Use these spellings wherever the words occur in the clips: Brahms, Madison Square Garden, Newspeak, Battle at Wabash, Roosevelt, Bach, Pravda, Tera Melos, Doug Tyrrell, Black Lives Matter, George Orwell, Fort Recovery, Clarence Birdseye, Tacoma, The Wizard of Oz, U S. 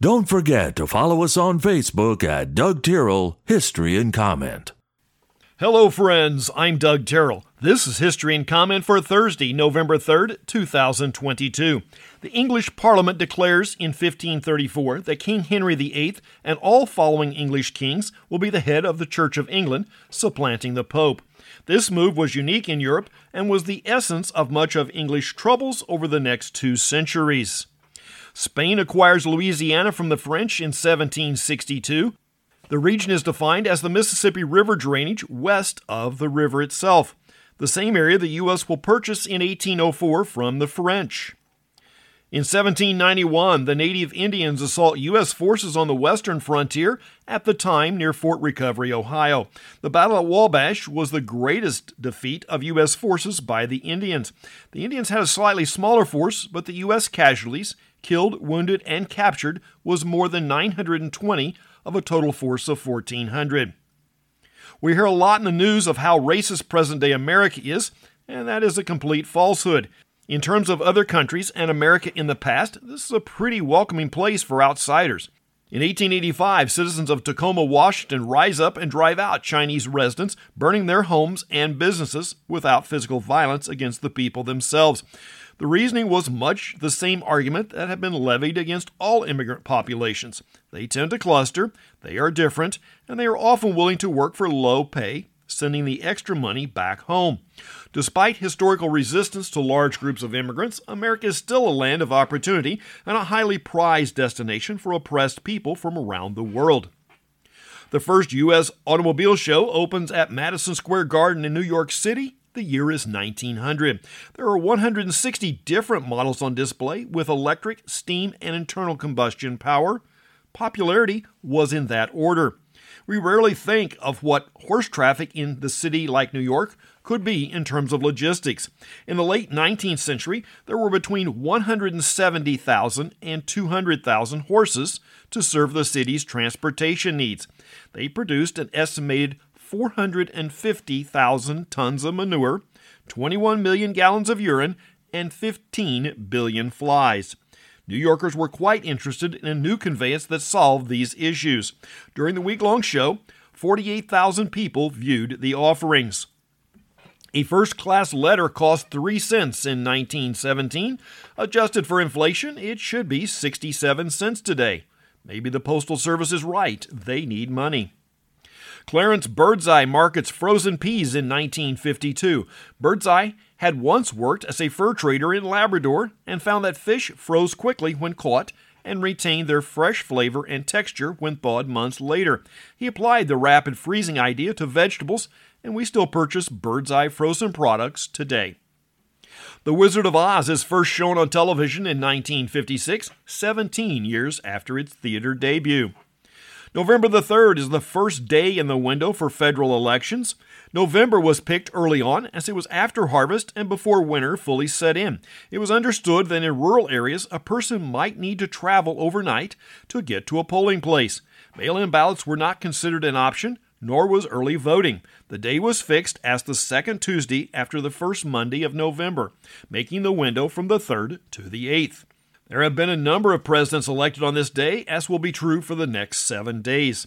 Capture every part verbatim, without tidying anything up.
Don't forget to follow us on Facebook at Doug Tyrrell, History and Comment. Hello, friends. I'm Doug Tyrrell. This is History and Comment for Thursday, November third, two thousand twenty-two. The English Parliament declares in fifteen thirty-four that King Henry the Eighth and all following English kings will be the head of the Church of England, supplanting the Pope. This move was unique in Europe and was the essence of much of English troubles over the next two centuries. Spain acquires Louisiana from the French in seventeen sixty-two. The region is defined as the Mississippi River drainage west of the river itself, the same area the U S will purchase in eighteen oh four from the French. In seventeen ninety-one, the Native Indians assault U S forces on the western frontier, at the time near Fort Recovery, Ohio. The Battle at Wabash was the greatest defeat of U S forces by the Indians. The Indians had a slightly smaller force, but the U S casualties, killed, wounded, and captured, was more than nine hundred twenty of a total force of fourteen hundred. We hear a lot in the news of how racist present-day America is, and that is a complete falsehood. In terms of other countries and America in the past, this is a pretty welcoming place for outsiders. In eighteen eighty-five, citizens of Tacoma, Washington rise up and drive out Chinese residents, burning their homes and businesses without physical violence against the people themselves. The reasoning was much the same argument that had been levied against all immigrant populations. They tend to cluster, they are different, and they are often willing to work for low pay, sending the extra money back home. Despite historical resistance to large groups of immigrants, America is still a land of opportunity and a highly prized destination for oppressed people from around the world. The first U S automobile show opens at Madison Square Garden in New York City. The year is nineteen hundred. There are one hundred sixty different models on display with electric, steam, and internal combustion power. Popularity was in that order. We rarely think of what horse traffic in the city like New York could be in terms of logistics. In the late nineteenth century, there were between one hundred seventy thousand and two hundred thousand horses to serve the city's transportation needs. They produced an estimated four hundred fifty thousand tons of manure, twenty-one million gallons of urine, and fifteen billion flies. New Yorkers were quite interested in a new conveyance that solved these issues. During the week-long show, forty-eight thousand people viewed the offerings. A first-class letter cost three cents in nineteen seventeen. Adjusted for inflation, it should be sixty-seven cents today. Maybe the Postal Service is right. They need money. Clarence Birdseye markets frozen peas in nineteen fifty-two. Birdseye had once worked as a fur trader in Labrador and found that fish froze quickly when caught and retained their fresh flavor and texture when thawed months later. He applied the rapid freezing idea to vegetables, and we still purchase Birdseye frozen products today. The Wizard of Oz is first shown on television in nineteen fifty-six, seventeen years after its theater debut. November the third is the first day in the window for federal elections. November was picked early on as it was after harvest and before winter fully set in. It was understood that in rural areas, a person might need to travel overnight to get to a polling place. Mail-in ballots were not considered an option, nor was early voting. The day was fixed as the second Tuesday after the first Monday of November, making the window from the third to the eighth. There have been a number of presidents elected on this day, as will be true for the next seven days.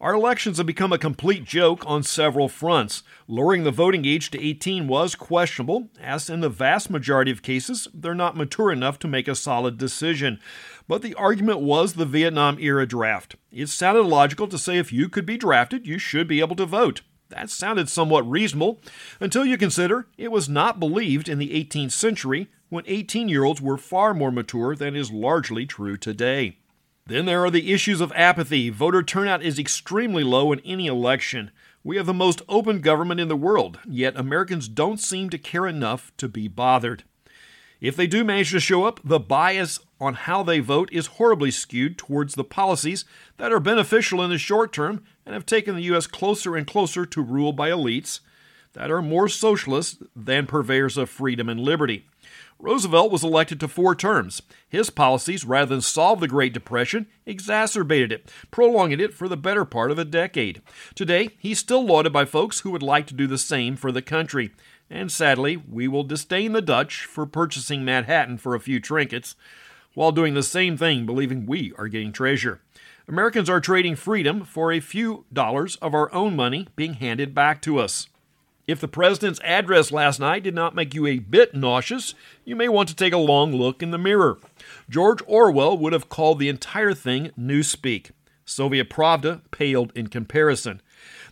Our elections have become a complete joke on several fronts. Lowering the voting age to eighteen was questionable, as in the vast majority of cases, they're not mature enough to make a solid decision. But the argument was the Vietnam-era draft. It sounded logical to say if you could be drafted, you should be able to vote. That sounded somewhat reasonable, until you consider it was not believed in the eighteenth century, when eighteen-year-olds were far more mature than is largely true today. Then there are the issues of apathy. Voter turnout is extremely low in any election. We have the most open government in the world, yet Americans don't seem to care enough to be bothered. If they do manage to show up, the bias on how they vote is horribly skewed towards the policies that are beneficial in the short term and have taken the U S closer and closer to rule by elites that are more socialist than purveyors of freedom and liberty. Roosevelt was elected to four terms. His policies, rather than solve the Great Depression, exacerbated it, prolonging it for the better part of a decade. Today, he's still lauded by folks who would like to do the same for the country. And sadly, we will disdain the Dutch for purchasing Manhattan for a few trinkets, while doing the same thing, believing we are getting treasure. Americans are trading freedom for a few dollars of our own money being handed back to us. If the president's address last night did not make you a bit nauseous, you may want to take a long look in the mirror. George Orwell would have called the entire thing Newspeak. Soviet Pravda paled in comparison.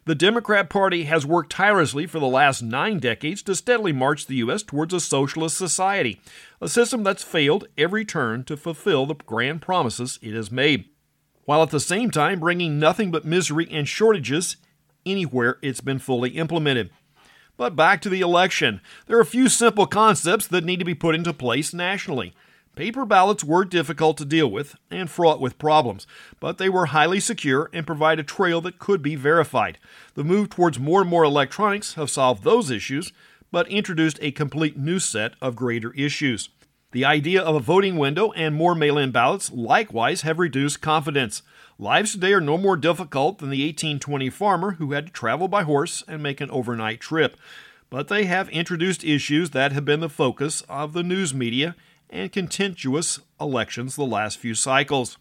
The Democrat Party has worked tirelessly for the last nine decades to steadily march the U S towards a socialist society, a system that's failed every turn to fulfill the grand promises it has made, while at the same time bringing nothing but misery and shortages anywhere it's been fully implemented. But back to the election. There are a few simple concepts that need to be put into place nationally. Paper ballots were difficult to deal with and fraught with problems, but they were highly secure and provide a trail that could be verified. The move towards more and more electronics have solved those issues, but introduced a complete new set of greater issues. The idea of a voting window and more mail-in ballots likewise have reduced confidence. Lives today are no more difficult than the eighteen twenty farmer who had to travel by horse and make an overnight trip, but they have introduced issues that have been the focus of the news media and contentious elections the last few cycles.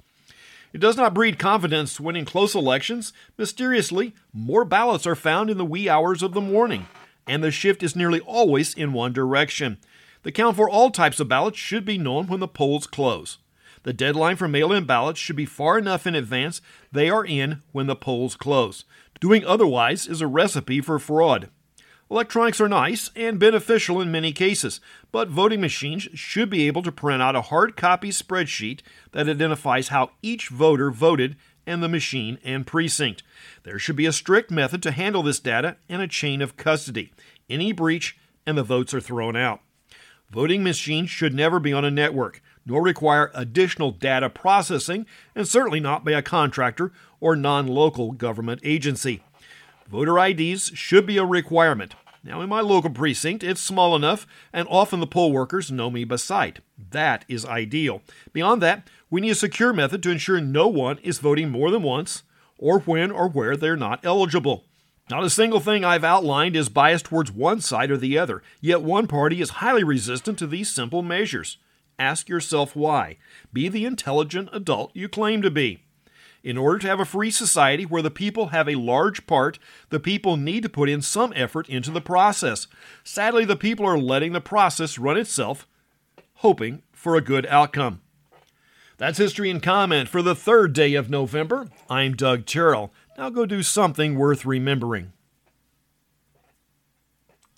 It does not breed confidence when in close elections, mysteriously, more ballots are found in the wee hours of the morning, and the shift is nearly always in one direction. The count for all types of ballots should be known when the polls close. The deadline for mail-in ballots should be far enough in advance they are in when the polls close. Doing otherwise is a recipe for fraud. Electronics are nice and beneficial in many cases, but voting machines should be able to print out a hard copy spreadsheet that identifies how each voter voted and the machine and precinct. There should be a strict method to handle this data and a chain of custody. Any breach and the votes are thrown out. Voting machines should never be on a network, nor require additional data processing, and certainly not by a contractor or non-local government agency. Voter I Ds should be a requirement. Now, in my local precinct, it's small enough, and often the poll workers know me by sight. That is ideal. Beyond that, we need a secure method to ensure no one is voting more than once, or when or where they're not eligible. Not a single thing I've outlined is biased towards one side or the other, yet one party is highly resistant to these simple measures. Ask yourself why. Be the intelligent adult you claim to be. In order to have a free society where the people have a large part, the people need to put in some effort into the process. Sadly, the people are letting the process run itself, hoping for a good outcome. That's History in Comment for the third day of November. I'm Doug Tyrrell. Now go do something worth remembering.